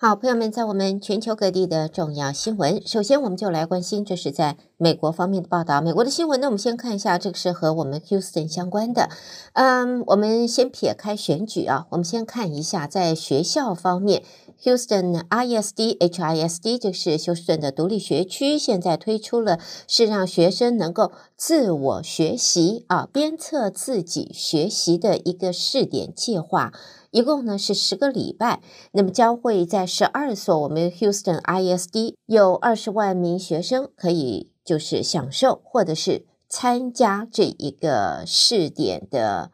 好，朋友们，在我们全球各地的重要新闻，首先我们就来关心这是在美国方面的报道。美国的新闻呢，我们先看一下，这个是和我们 Houston 相关的。我们先撇开选举啊，我们先看一下在学校方面。Houston ISD 这是休斯顿的独立学区，现在推出了是让学生能够自我学习啊，鞭策自己学习的一个试点计划，一共呢是10个礼拜，那么将会在12所我们 Houston ISD 有20万名学生可以就是享受或者是参加这一个试点的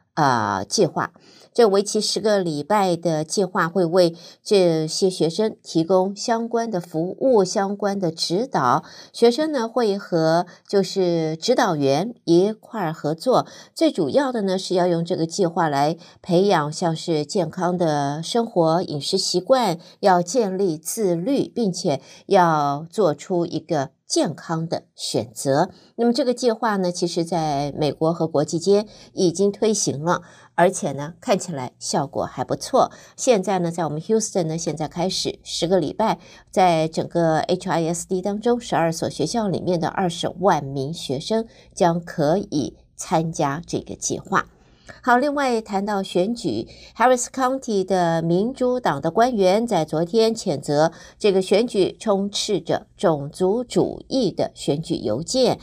计划。这为期10个礼拜的计划会为这些学生提供相关的服务、相关的指导。学生呢会和就是指导员一块儿合作，最主要的呢是要用这个计划来培养像是健康的生活、饮食习惯，要建立自律，并且要做出一个健康的选择。那么这个计划呢，其实在美国和国际间已经推行了，而且呢看起来效果还不错。现在呢在我们 Houston 呢现在开始10个礼拜，在整个 HISD 当中12所学校里面的20万名学生将可以参加这个计划。好，另外谈到选举 ，Harris County 的民主党的官员在昨天谴责这个选举充斥着种族主义的选举邮件。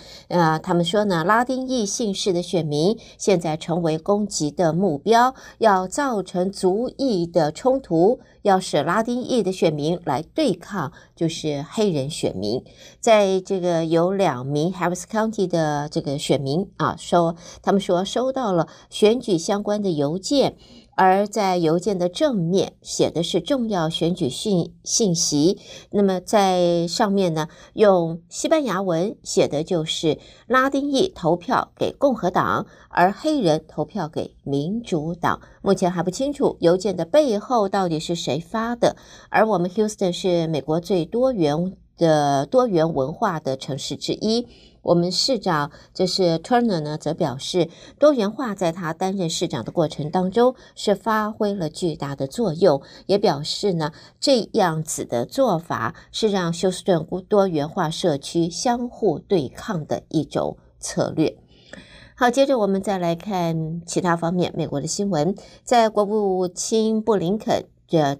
他们说呢，拉丁裔姓氏的选民现在成为攻击的目标，要造成族裔的冲突，要使拉丁裔的选民来对抗就是黑人选民。在这个有2名 Harris County 的这个选民啊，他们说收到了选举相关的邮件，而在邮件的正面写的是重要选举信息，那么在上面呢用西班牙文写的就是拉丁裔投票给共和党，而黑人投票给民主党。目前还不清楚邮件的背后到底是谁发的，而我们 Houston 是美国最多元文化的城市之一。我们市长就是 Turner 呢则表示，多元化在他担任市长的过程当中是发挥了巨大的作用，也表示呢这样子的做法是让休斯顿多元化社区相互对抗的一种策略。好，接着我们再来看其他方面美国的新闻。在国务卿布林肯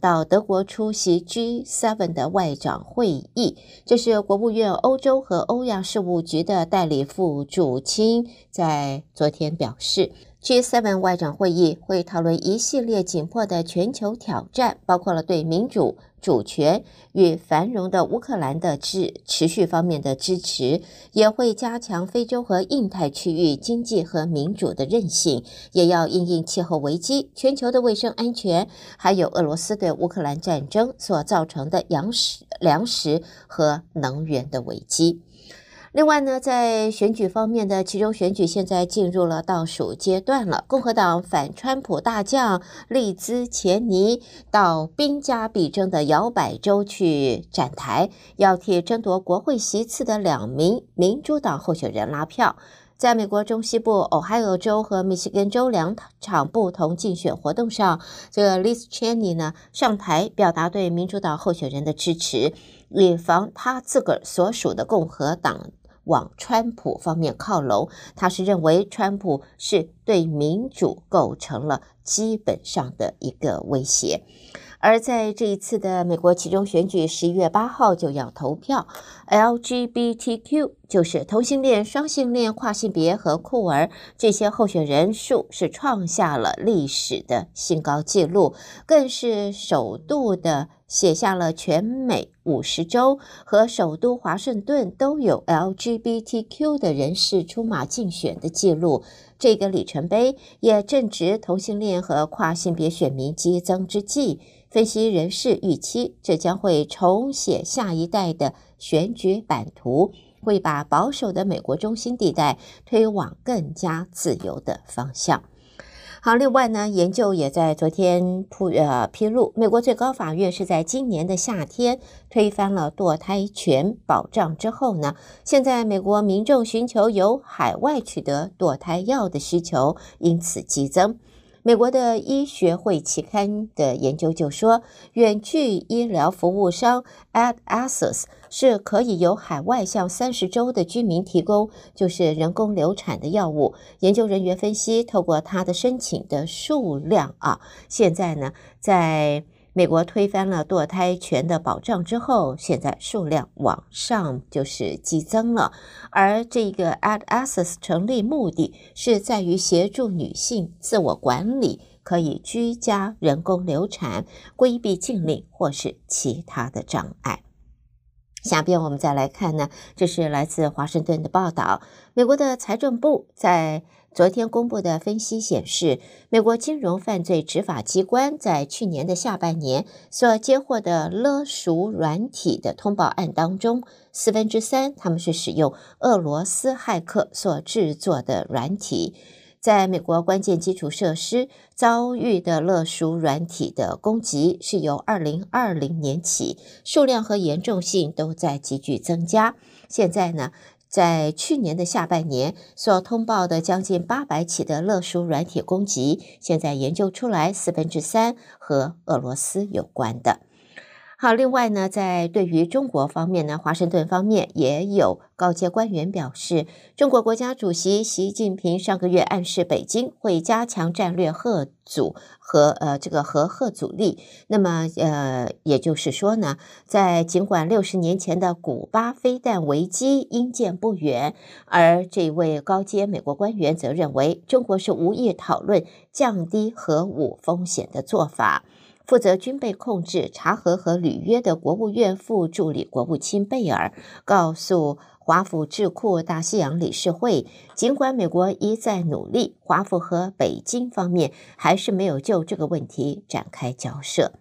到德国出席 G7 的外长会议，这是国务院欧洲和欧亚事务局的代理副主卿在昨天表示，G7 外长会议会讨论一系列紧迫的全球挑战，包括了对民主、主权与繁荣的乌克兰的持续方面的支持，也会加强非洲和印太区域经济和民主的韧性，也要因应气候危机、全球的卫生安全，还有俄罗斯对乌克兰战争所造成的粮食和能源的危机。另外呢，在选举方面的其中选举现在进入了倒数阶段了。共和党反川普大将利兹·钱尼到兵家必争的摇摆州去站台，要替争夺国会席次的2名民主党候选人拉票。在美国中西部俄亥俄州和密西根州2场不同竞选活动上，这个 Liz Cheney 呢上台表达对民主党候选人的支持，以防他自个儿所属的共和党往川普方面靠拢。他是认为川普是对民主构成了基本上的一个威胁。而在这一次的美国其中选举11月8号就要投票， LGBTQ 就是同性恋、双性恋、跨性别和酷儿这些候选人数是创下了历史的新高纪录，更是首度的写下了全美50州和首都华盛顿都有 LGBTQ 的人士出马竞选的记录。这个里程碑也正值同性恋和跨性别选民激增之际，分析人士预期这将会重写下一代的选举版图，会把保守的美国中心地带推往更加自由的方向。好，另外呢，研究也在昨天披露，美国最高法院是在今年的夏天推翻了堕胎权保障之后呢，现在美国民众寻求由海外取得堕胎药的需求因此激增。美国的医学会期刊的研究就说，远距医疗服务商 Aid Access 是可以由海外向30州的居民提供就是人工流产的药物。研究人员分析，透过他的申请的数量啊，现在呢，在美国推翻了堕胎权的保障之后，现在数量往上就是激增了。而这个 Aid Access 成立目的是在于协助女性自我管理，可以居家人工流产，规避禁令或是其他的障碍。下边我们再来看呢，这是来自华盛顿的报道，美国的财政部在昨天公布的分析显示，美国金融犯罪执法机关在去年的下半年所接获的勒赎软体的通报案当中，3%他们是使用俄罗斯骇客所制作的软体。在美国关键基础设施遭遇的勒赎软体的攻击是由2020年起，数量和严重性都在急剧增加。现在呢，在去年的下半年所通报的将近800起的勒赎软体攻击，现在研究出来3%和俄罗斯有关的。好，另外呢，在对于中国方面呢，华盛顿方面也有高阶官员表示，中国国家主席习近平上个月暗示北京会加强战略合组和合阻力。那么也就是说呢，在尽管60年前的古巴飞弹危机因见不远，而这位高阶美国官员则认为，中国是无意讨论降低核武风险的做法。负责军备控制、查核和履约的国务院副助理国务卿贝尔告诉华府智库大西洋理事会，尽管美国一再努力，华府和北京方面还是没有就这个问题展开交涉。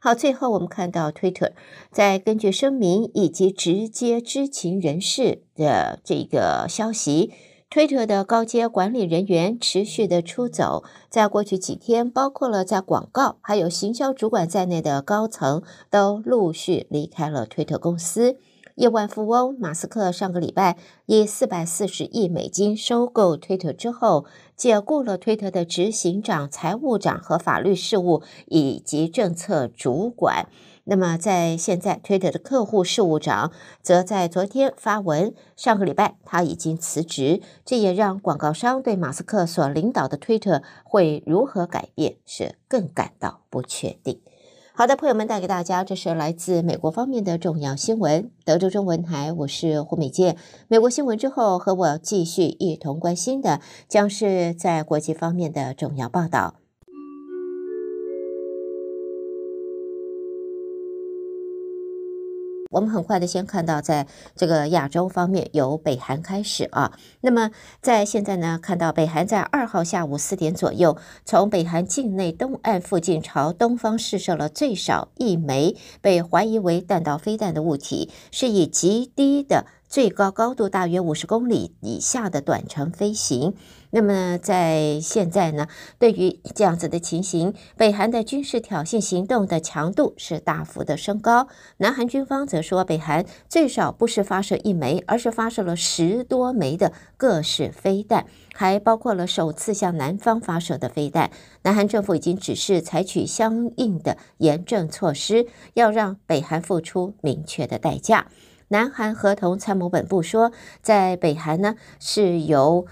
好，最后我们看到 Twitter 在根据声明以及直接知情人士的这个消息，Twitter 的高阶管理人员持续的出走，在过去几天，包括了在广告还有行销主管在内的高层都陆续离开了 Twitter 公司。亿万富翁马斯克上个礼拜以$440亿收购 Twitter 之后，解雇了 Twitter 的执行长、财务长和法律事务以及政策主管。那么在现在 Twitter 的客户事务长则在昨天发文，上个礼拜他已经辞职，这也让广告商对马斯克所领导的 Twitter 会如何改变是更感到不确定。好的，朋友们，带给大家这是来自美国方面的重要新闻。德州中文台，我是胡美健。美国新闻之后，和我继续一同关心的将是在国际方面的重要报道。我们很快的先看到，在这个亚洲方面，由北韩开始啊。那么在现在呢，看到北韩在2号下午4点左右，从北韩境内东岸附近朝东方试射了最少1枚被怀疑为弹道飞弹的物体，是以极低的最高高度大约50公里以下的短程飞行。那么在现在呢，对于这样子的情形，北韩的军事挑衅行动的强度是大幅的升高。南韩军方则说，北韩最少不是发射1枚，而是发射了10多枚的各式飞弹，还包括了首次向南方发射的飞弹。南韩政府已经指示采取相应的严正措施，要让北韩付出明确的代价。南韩合同参谋本部说，在北韩呢，是由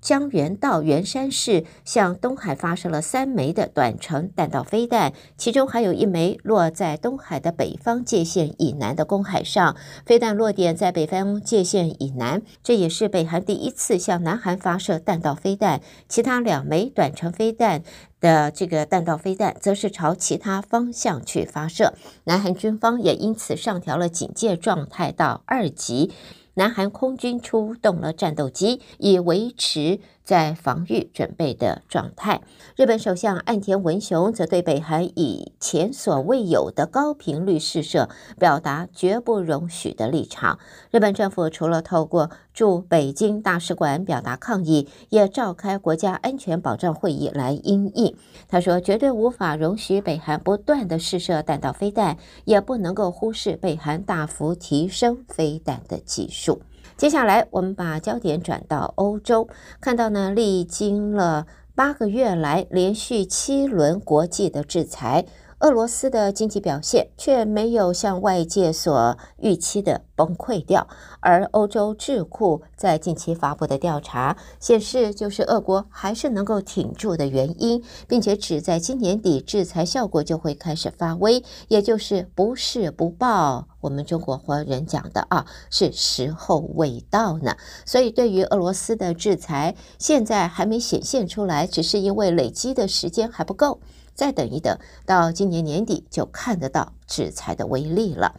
江原道元山市向东海发射了3枚的短程弹道飞弹，其中还有1枚落在东海的北方界线以南的公海上，飞弹落点在北方界线以南，这也是北韩第一次向南韩发射弹道飞弹。其他2枚短程飞弹的这个弹道飞弹则是朝其他方向去发射。南韩军方也因此上调了警戒状态到2级。南韩空军出动了战斗机，以维持在防御准备的状态。日本首相岸田文雄则对北韩以前所未有的高频率试射表达绝不容许的立场。日本政府除了透过驻北京大使馆表达抗议，也召开国家安全保障会议来应应。他说，绝对无法容许北韩不断的试射弹道飞弹，也不能够忽视北韩大幅提升飞弹的技术。接下来我们把焦点转到欧洲，看到呢，历经了8个月来连续7轮国际的制裁，俄罗斯的经济表现却没有像外界所预期的崩溃掉。而欧洲智库在近期发布的调查显示，就是俄国还是能够挺住的原因，并且指在今年底制裁效果就会开始发威，也就是不是不报。我们中国人讲的是时候未到呢。所以对于俄罗斯的制裁，现在还没显现出来，只是因为累积的时间还不够。再等一等，到今年年底就看得到制裁的威力了。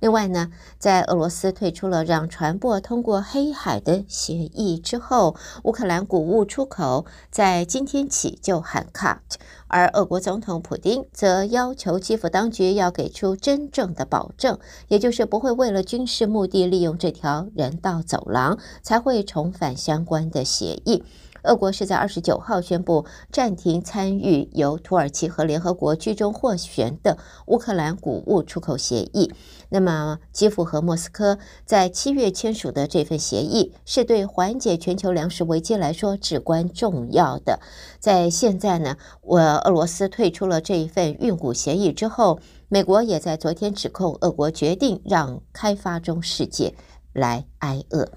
另外呢，在俄罗斯退出了让船舶通过黑海的协议之后，乌克兰谷物出口在今天起就喊 cut， 而俄国总统普丁则要求基辅当局要给出真正的保证，也就是不会为了军事目的利用这条人道走廊，才会重返相关的协议。俄国是在29号宣布暂停参与由土耳其和联合国居中斡旋的乌克兰谷物出口协议。那么基辅和莫斯科在7月签署的这份协议是对缓解全球粮食危机来说至关重要的。在现在呢，俄罗斯退出了这一份运谷协议之后，美国也在昨天指控俄国决定让开发中世界来挨饿。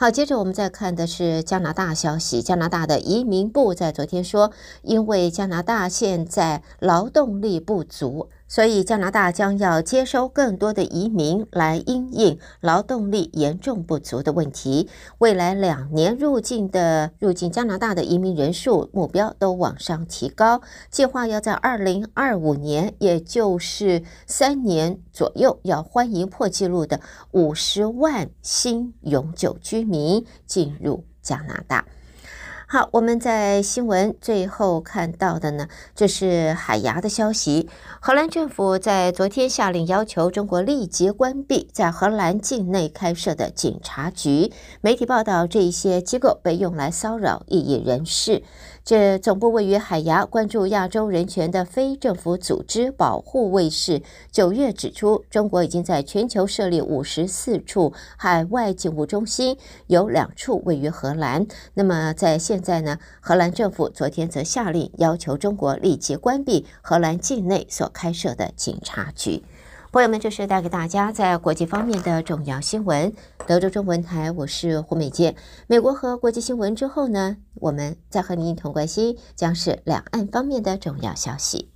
好，接着我们再看的是加拿大消息。加拿大的移民部在昨天说，因为加拿大现在劳动力不足，所以加拿大将要接收更多的移民来因应劳动力严重不足的问题。未来2年入境加拿大的移民人数目标都往上提高，计划要在2025年，也就是3年左右，要欢迎破纪录的50万新永久居民进入加拿大。好，我们在新闻最后看到的呢，这是海牙的消息。荷兰政府在昨天下令要求中国立即关闭在荷兰境内开设的警察局。媒体报道，这一些机构被用来骚扰异议人士。这总部位于海牙、关注亚洲人权的非政府组织保护卫士9月指出，中国已经在全球设立54处海外警务中心，有2处位于荷兰。那么在现在呢，荷兰政府昨天则下令要求中国立即关闭荷兰境内所开设的警察局。朋友们，这是带给大家在国际方面的重要新闻。德州中文台，我是胡美健。美国和国际新闻之后呢，我们再和您一同关心将是两岸方面的重要消息。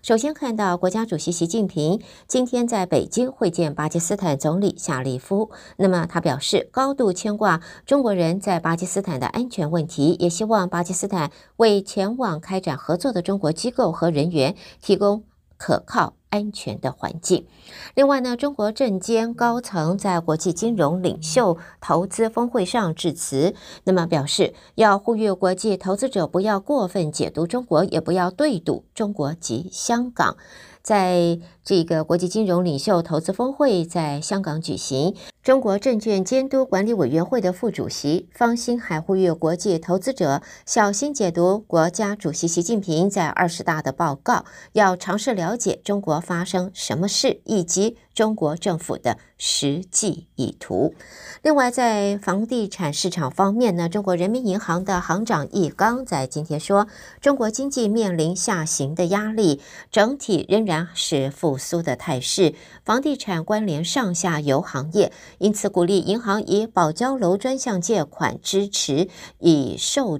首先看到国家主席习近平今天在北京会见巴基斯坦总理夏利夫。那么他表示高度牵挂中国人在巴基斯坦的安全问题，也希望巴基斯坦为前往开展合作的中国机构和人员提供可靠安全的环境。另外呢，中国证监高层在国际金融领袖投资峰会上致辞，那么表示要呼吁国际投资者不要过分解读中国，也不要对赌中国及香港。在这个国际金融领袖投资峰会在香港举行，中国证券监督管理委员会的副主席方星海呼吁国际投资者小心解读国家主席习近平在20大的报告，要尝试了解中国发生什么事以及中国政府的实际意图。另外在房地产市场方面呢，中国人民银行的行长易纲在今天说，中国经济面临下行的压力，整体仍然是复苏的态势，房地产关联上下游行业，因此鼓励银行以保交楼专项借款支持已售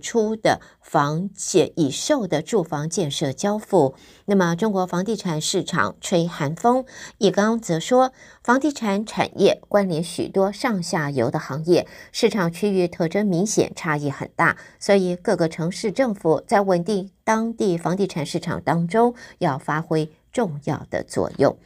的住房建设交付。那么中国房地产市场吹寒风，易纲则说，房地产产业关联许多上下游的行业，市场区域特征明显，差异很大，所以各个城市政府在稳定当地房地产市场当中要发挥重要的作用。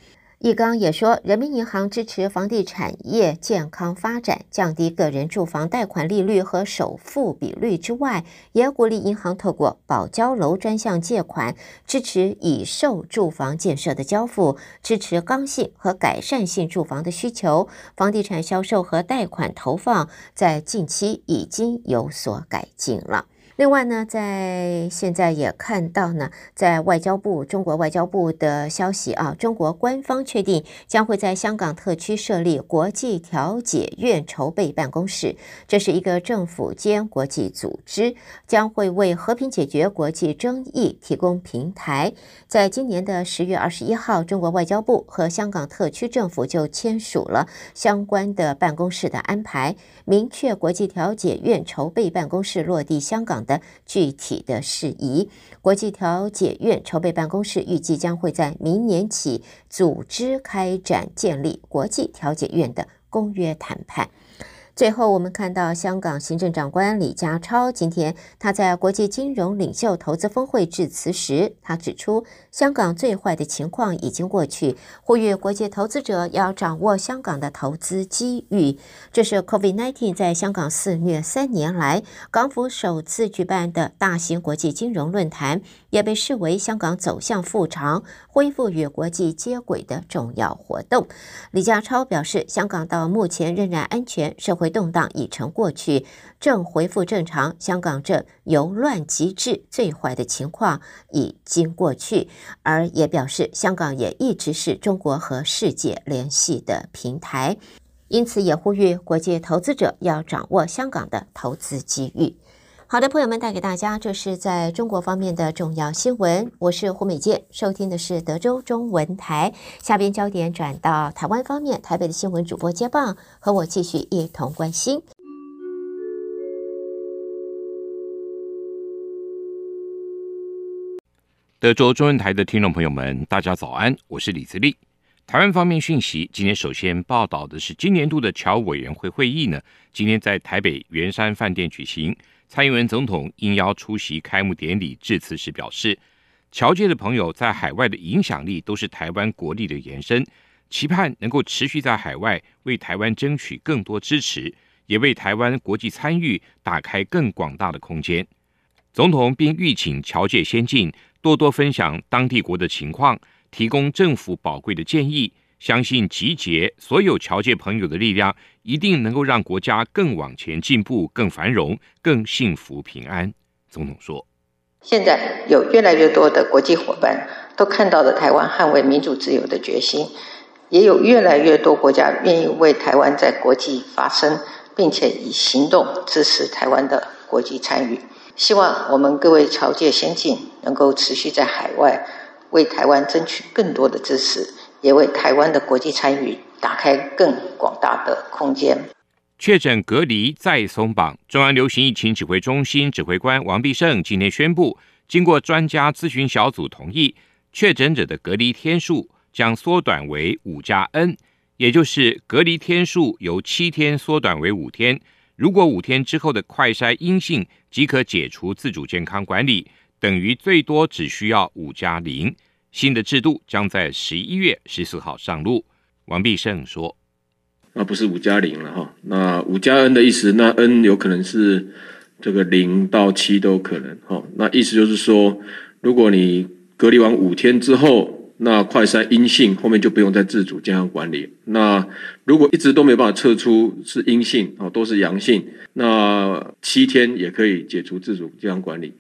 易纲也说，人民银行支持房地产业健康发展，降低个人住房贷款利率和首付比率之外，也鼓励银行透过保交楼专项借款支持已售住房建设的交付，支持刚性和改善性住房的需求。房地产销售和贷款投放在近期已经有所改进了。另外呢，在现在也看到呢，在外交部中国外交部的消息啊，中国官方确定将会在香港特区设立国际调解院筹备办公室，这是一个政府间国际组织，将会为和平解决国际争议提供平台。在今年的10月21号，中国外交部和香港特区政府就签署了相关的办公室的安排，明确国际调解院筹备办公室落地香港的具体的事宜。国际调解院筹备办公室预计将会在明年起组织开展建立国际调解院的公约谈判。最后我们看到香港行政长官李家超，今天他在国际金融领袖投资峰会致辞时，他指出香港最坏的情况已经过去，呼吁国际投资者要掌握香港的投资机遇。这是 COVID-19 在香港肆虐3年来，港府首次举办的大型国际金融论坛，也被视为香港走向复常、恢复与国际接轨的重要活动。李家超表示，香港到目前仍然安全，社会动荡已成过去，正恢复正常，香港正由乱及治，最坏的情况已经过去。而也表示，香港也一直是中国和世界联系的平台，因此也呼吁国际投资者要掌握香港的投资机遇。好的，朋友们，带给大家这是在中国方面的重要新闻。我是胡美健，收听的是德州中文台。下边焦点转到台湾方面，台北的新闻主播接棒，和我继续一同关心。德州中文台的听众朋友们，大家早安，我是李自立。台湾方面讯息，今天首先报道的是今年度的侨委员会会议呢，今天在台北圆山饭店举行。蔡英文总统应邀出席开幕典礼致辞时表示，侨界的朋友在海外的影响力都是台湾国力的延伸，期盼能够持续在海外为台湾争取更多支持，也为台湾国际参与打开更广大的空间。总统并预请侨界先进多多分享当地国的情况，提供政府宝贵的建议，相信集结所有侨界朋友的力量，一定能够让国家更往前进步、更繁荣、更幸福平安。总统说，现在有越来越多的国际伙伴都看到了台湾捍卫民主自由的决心，也有越来越多国家愿意为台湾在国际发声，并且以行动支持台湾的国际参与。希望我们各位侨界先进能够持续在海外为台湾争取更多的支持，也为台湾的国际参与打开更广大的空间。确诊隔离再松绑，中央流行疫情指挥中心指挥官王必胜今天宣布，经过专家咨询小组同意，确诊者的隔离天数将缩短为5+N， 也就是隔离天数由7天缩短为5天。如果5天之后的快筛阴性，即可解除自主健康管理，等于最多只需要5+0。新的制度将在11月14号上路。王必胜说：“那不是5+0了哈，那5+N的意思，那 N 有可能是这个0到7都可能哈。那意思就是说，如果你隔离完5天之后，那快筛阴性，后面就不用再自主健康管理。那如果一直都没办法测出是阴性哦，都是阳性，那7天也可以解除自主健康管理。”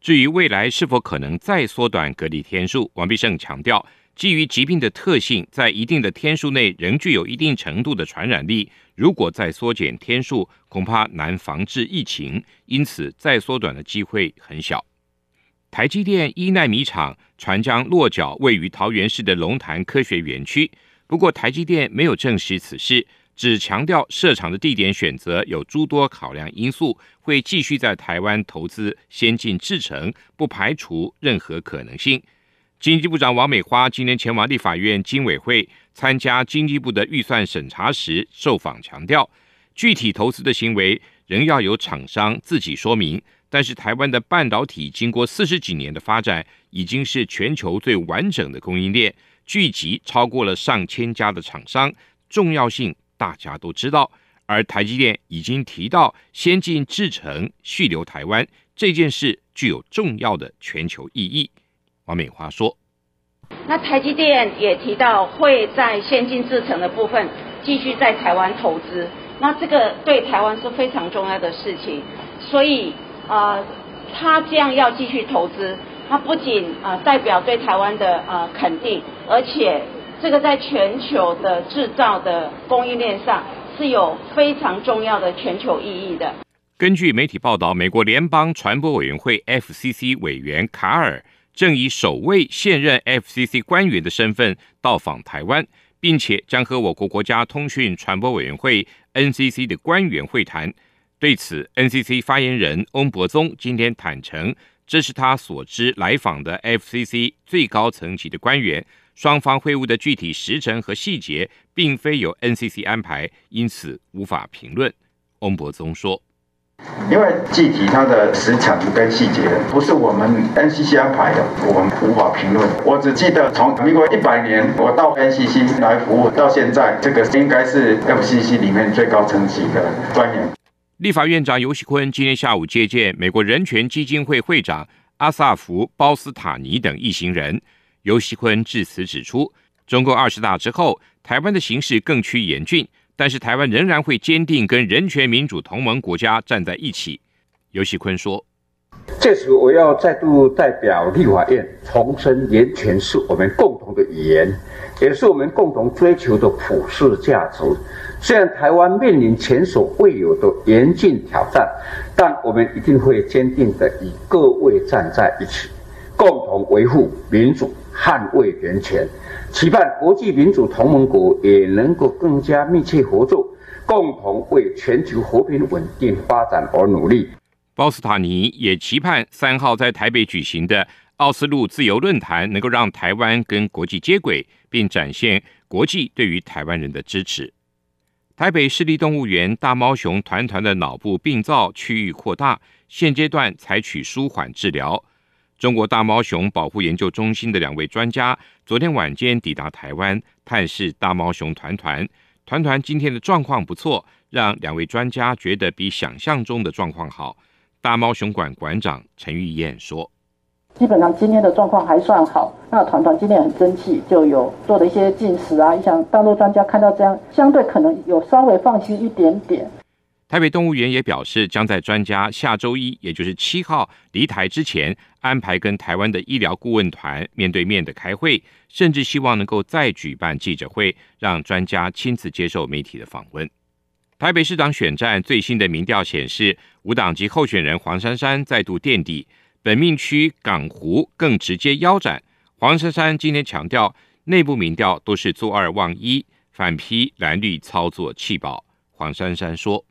至于未来是否可能再缩短隔离天数，王必胜强调，基于疾病的特性，在一定的天数内仍具有一定程度的传染力，如果再缩减天数，恐怕难防治疫情，因此再缩短的机会很小。台积电1奈米厂船将落脚位于桃园市的龙潭科学园区，不过台积电没有证实此事，只强调设厂的地点选择有诸多考量因素，会继续在台湾投资先进制程，不排除任何可能性。经济部长王美花今天前往立法院经委会参加经济部的预算审查时受访，强调具体投资的行为仍要由厂商自己说明，但是台湾的半导体经过40几年的发展，已经是全球最完整的供应链，聚集超过了上千家的厂商，重要性大家都知道，而台积电已经提到先进制程续留台湾这件事具有重要的全球意义。王美花说，那台积电也提到会在先进制程的部分继续在台湾投资，那这个对台湾是非常重要的事情，所以他这样要继续投资，他不仅代表对台湾的肯定，而且这个在全球的制造的供应链上是有非常重要的全球意义的。根据媒体报道，美国联邦传播委员会 FCC 委员卡尔正以首位现任 FCC 官员的身份到访台湾，并且将和我国国家通讯传播委员会 NCC 的官员会谈。对此 NCC 发言人翁伯宗今天坦承，这是他所知来访的 FCC 最高层级的官员，双方会晤的具体时程和细节并非由 NCC 安排，因此无法评论。翁伯宗说，因为具体它的时程跟细节不是我们 NCC 安排的，我们无法评论。我只记得从民国100年我到 NCC 来服务到现在，这个应该是 FCC 里面最高层级的专员。立法院长游锡堃今天下午接见美国人权基金会会长阿萨夫·包斯塔尼等一行人。游锡堃致辞指出，中共20大之后，台湾的形势更趋严峻，但是台湾仍然会坚定跟人权民主同盟国家站在一起。游锡堃说，这时我要再度代表立法院重申，人权是我们共同的语言，也是我们共同追求的普世价值。虽然台湾面临前所未有的严峻挑战，但我们一定会坚定的与各位站在一起，共同维护民主，捍卫人权，期盼国际民主同盟国也能够更加密切合作，共同为全球和平稳定发展而努力。包斯塔尼也期盼3号在台北举行的奥斯陆自由论坛能够让台湾跟国际接轨，并展现国际对于台湾人的支持。台北市立动物园大猫熊团团的脑部病灶区域扩大，现阶段采取舒缓治疗。中国大猫熊保护研究中心的2位专家昨天晚间抵达台湾，探视大猫熊团团。团团今天的状况不错，让2位专家觉得比想象中的状况好。大猫熊馆馆长陈玉燕说，基本上今天的状况还算好，那团团今天很争气，就有做了一些进食啊，想大陆专家看到这样，相对可能有稍微放心一点点。台北动物园也表示，将在专家下周1，也就是7号离台之前，安排跟台湾的医疗顾问团面对面的开会，甚至希望能够再举办记者会，让专家亲自接受媒体的访问。台北市长选战最新的民调显示，无党籍候选人黄珊珊再度垫底，本命区港湖更直接腰斩。黄珊珊今天强调，内部民调都是坐二望一，反批蓝绿操作弃保。黄珊珊说，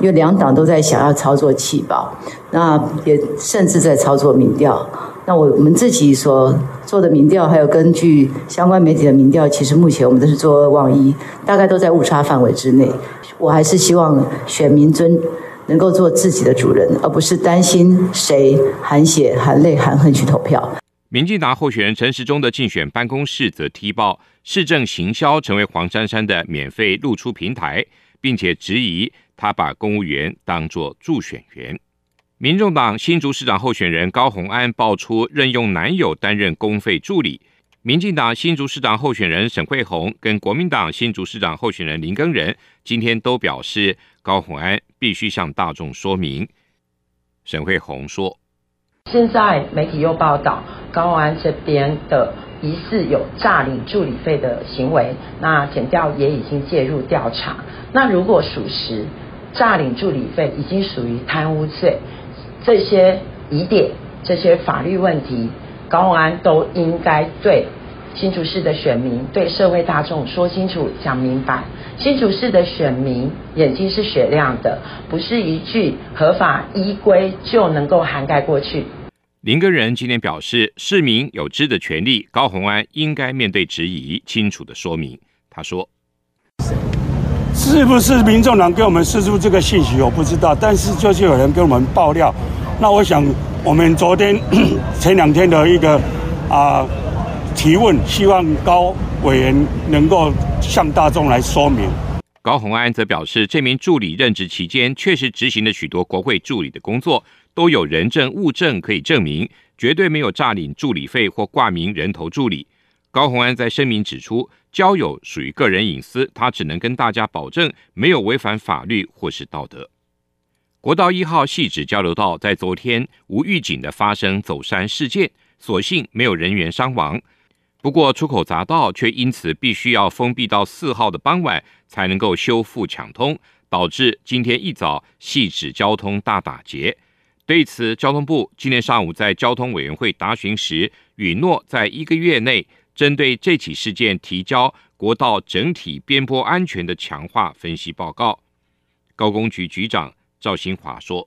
因为两党都在想要操作弃保，那也甚至在操作民调。那我们自己所做的民调，还有根据相关媒体的民调，其实目前我们都是坐二望一，大概都在误差范围之内。我还是希望选民能够做自己的主人，而不是担心谁含血、含泪、含恨去投票。民进党候选人陈时中的竞选办公室则踢爆，市政行销成为黄珊珊的免费露出平台，并且质疑他把公务员当作助选员。民众党新竹市长候选人高虹安爆出任用男友担任公费助理。民进党新竹市长候选人沈慧虹跟国民党新竹市长候选人林耕仁今天都表示，高虹安必须向大众说明。沈慧虹说，现在媒体又报道高虹安这边的疑似有诈领助理费的行为，那检调也已经介入调查。那如果属实，诈领助理费已经属于贪污罪，这些疑点、这些法律问题，高虹安都应该对新竹市的选民、对社会大众说清楚、讲明白。新竹市的选民眼睛是雪亮的，不是一句合法依规就能够涵盖过去。林耕仁今天表示，市民有知的权利，高虹安应该面对质疑，清楚的说明。他说，是不是民众党给我们释出这个信息我不知道，但是就是有人给我们爆料。那我想我们昨天前2天的一个提问，希望高委员能够向大众来说明。高虹安则表示，这名助理任职期间确实执行了许多国会助理的工作，都有人证物证可以证明，绝对没有诈领助理费或挂名人头助理。高虹安在声明指出，交友属于个人隐私，他只能跟大家保证没有违反法律或是道德。国道一号汐止交流道在昨天无预警的发生走山事件，所幸没有人员伤亡。不过出口匝道却因此必须要封闭到4号的傍晚才能够修复抢通，导致今天一早汐止交通大打结。对此，交通部今天上午在交通委员会答询时允诺，在1个月内针对这起事件提交国道整体边坡安全的强化分析报告。高工局局长赵新华说，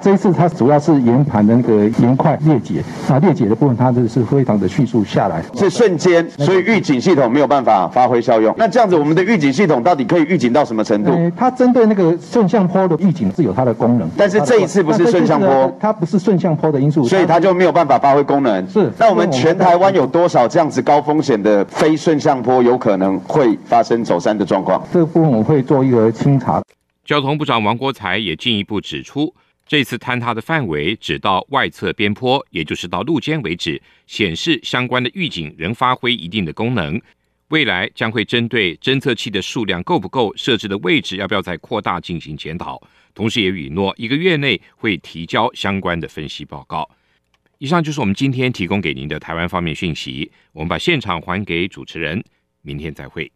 这一次它主要是岩盘的那个岩块裂解，那裂解的部分它就是非常的迅速下来，是瞬间，所以预警系统没有办法发挥效用。那这样子，我们的预警系统到底可以预警到什么程度？它针对那个顺向坡的预警是有它的功能，但是这一次不是顺向坡，它不是顺向坡的因素，所以它就没有办法发挥功能。是。那我们全台湾有多少这样子高风险的非顺向坡有可能会发生走山的状况？这部分我会做一个清查。交通部长王国材也进一步指出，这次坍塌的范围只到外侧边坡，也就是到路肩为止，显示相关的预警仍发挥一定的功能。未来将会针对侦测器的数量够不够、设置的位置要不要再扩大进行检讨，同时也允诺1个月内会提交相关的分析报告。以上就是我们今天提供给您的台湾方面讯息，我们把现场还给主持人，明天再会。